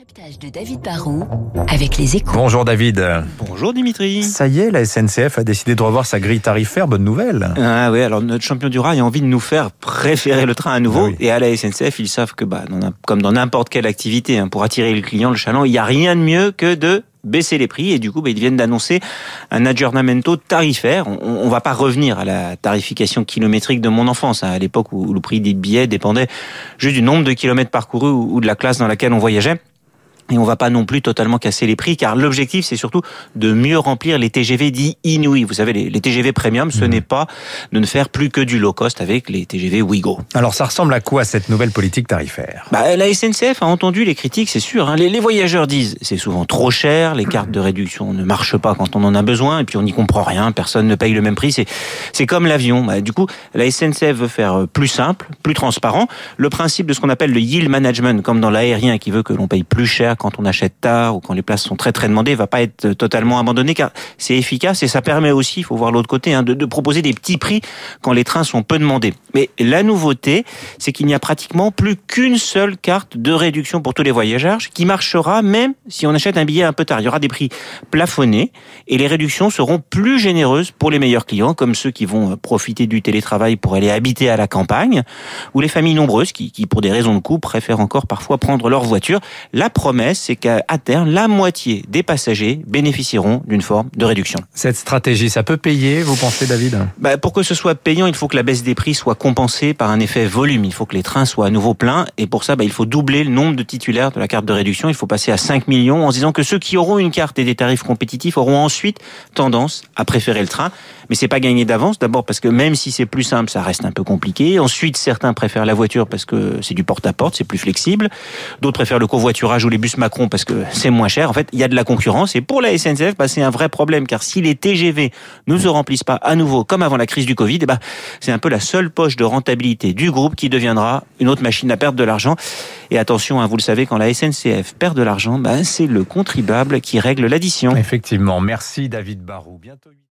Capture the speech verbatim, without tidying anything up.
Décryptage de David Barroux avec les Échos. Bonjour David. Bonjour Dimitri. Ça y est, la S N C F a décidé de revoir sa grille tarifaire, bonne nouvelle. Ah oui, alors notre champion du rail a envie de nous faire préférer le train à nouveau. Oui. Et à la S N C F, ils savent que, bah, dans, comme dans n'importe quelle activité, hein, pour attirer le client, le chaland, il n'y a rien de mieux que de baisser les prix, et du coup, bah, ils viennent d'annoncer un aggiornamento tarifaire. On ne va pas revenir à la tarification kilométrique de mon enfance, hein, à l'époque où le prix des billets dépendait juste du nombre de kilomètres parcourus ou de la classe dans laquelle on voyageait. Et on va pas non plus totalement casser les prix, car l'objectif, c'est surtout de mieux remplir les T G V dits inouïs. Vous savez, les T G V premium, ce n'est pas de ne faire plus que du low cost avec les T G V Ouigo. Alors, ça ressemble à quoi, cette nouvelle politique tarifaire ? Bah, la S N C F a entendu les critiques, c'est sûr. Hein. Les, les voyageurs disent, c'est souvent trop cher, les cartes de réduction ne marchent pas quand on en a besoin, et puis on n'y comprend rien, personne ne paye le même prix, c'est, c'est comme l'avion. Bah, du coup, la S N C F veut faire plus simple, plus transparent. Le principe de ce qu'on appelle le yield management, comme dans l'aérien, qui veut que l'on paye plus cher quand on achète tard ou quand les places sont très très demandées, va pas être totalement abandonné, car c'est efficace et ça permet aussi, il faut voir l'autre côté, hein, de, de proposer des petits prix quand les trains sont peu demandés. Mais la nouveauté, c'est qu'il n'y a pratiquement plus qu'une seule carte de réduction pour tous les voyageurs, qui marchera même si on achète un billet un peu tard. Il y aura des prix plafonnés et les réductions seront plus généreuses pour les meilleurs clients, comme ceux qui vont profiter du télétravail pour aller habiter à la campagne, ou les familles nombreuses qui, qui pour des raisons de coût, préfèrent encore parfois prendre leur voiture. La promesse, c'est qu'à terme, la moitié des passagers bénéficieront d'une forme de réduction. Cette stratégie, ça peut payer, vous pensez, David ? Bah, pour que ce soit payant, il faut que la baisse des prix soit compensée par un effet volume. Il faut que les trains soient à nouveau pleins. Et pour ça, bah, il faut doubler le nombre de titulaires de la carte de réduction. Il faut passer à cinq millions, en se disant que ceux qui auront une carte et des tarifs compétitifs auront ensuite tendance à préférer le train. Mais c'est pas gagné d'avance. D'abord parce que même si c'est plus simple, ça reste un peu compliqué. Ensuite, certains préfèrent la voiture parce que c'est du porte-à-porte, c'est plus flexible. D'autres préfèrent le covoiturage ou les bus Macron parce que c'est moins cher. En fait, il y a de la concurrence. Et pour la S N C F, bah, c'est un vrai problème, car si les T G V ne se remplissent pas à nouveau, comme avant la crise du Covid, et bah, c'est un peu la seule poche de rentabilité du groupe qui deviendra une autre machine à perdre de l'argent. Et attention, hein, vous le savez, quand la S N C F perd de l'argent, bah, c'est le contribuable qui règle l'addition. Effectivement. Merci David Barroux. Bientôt...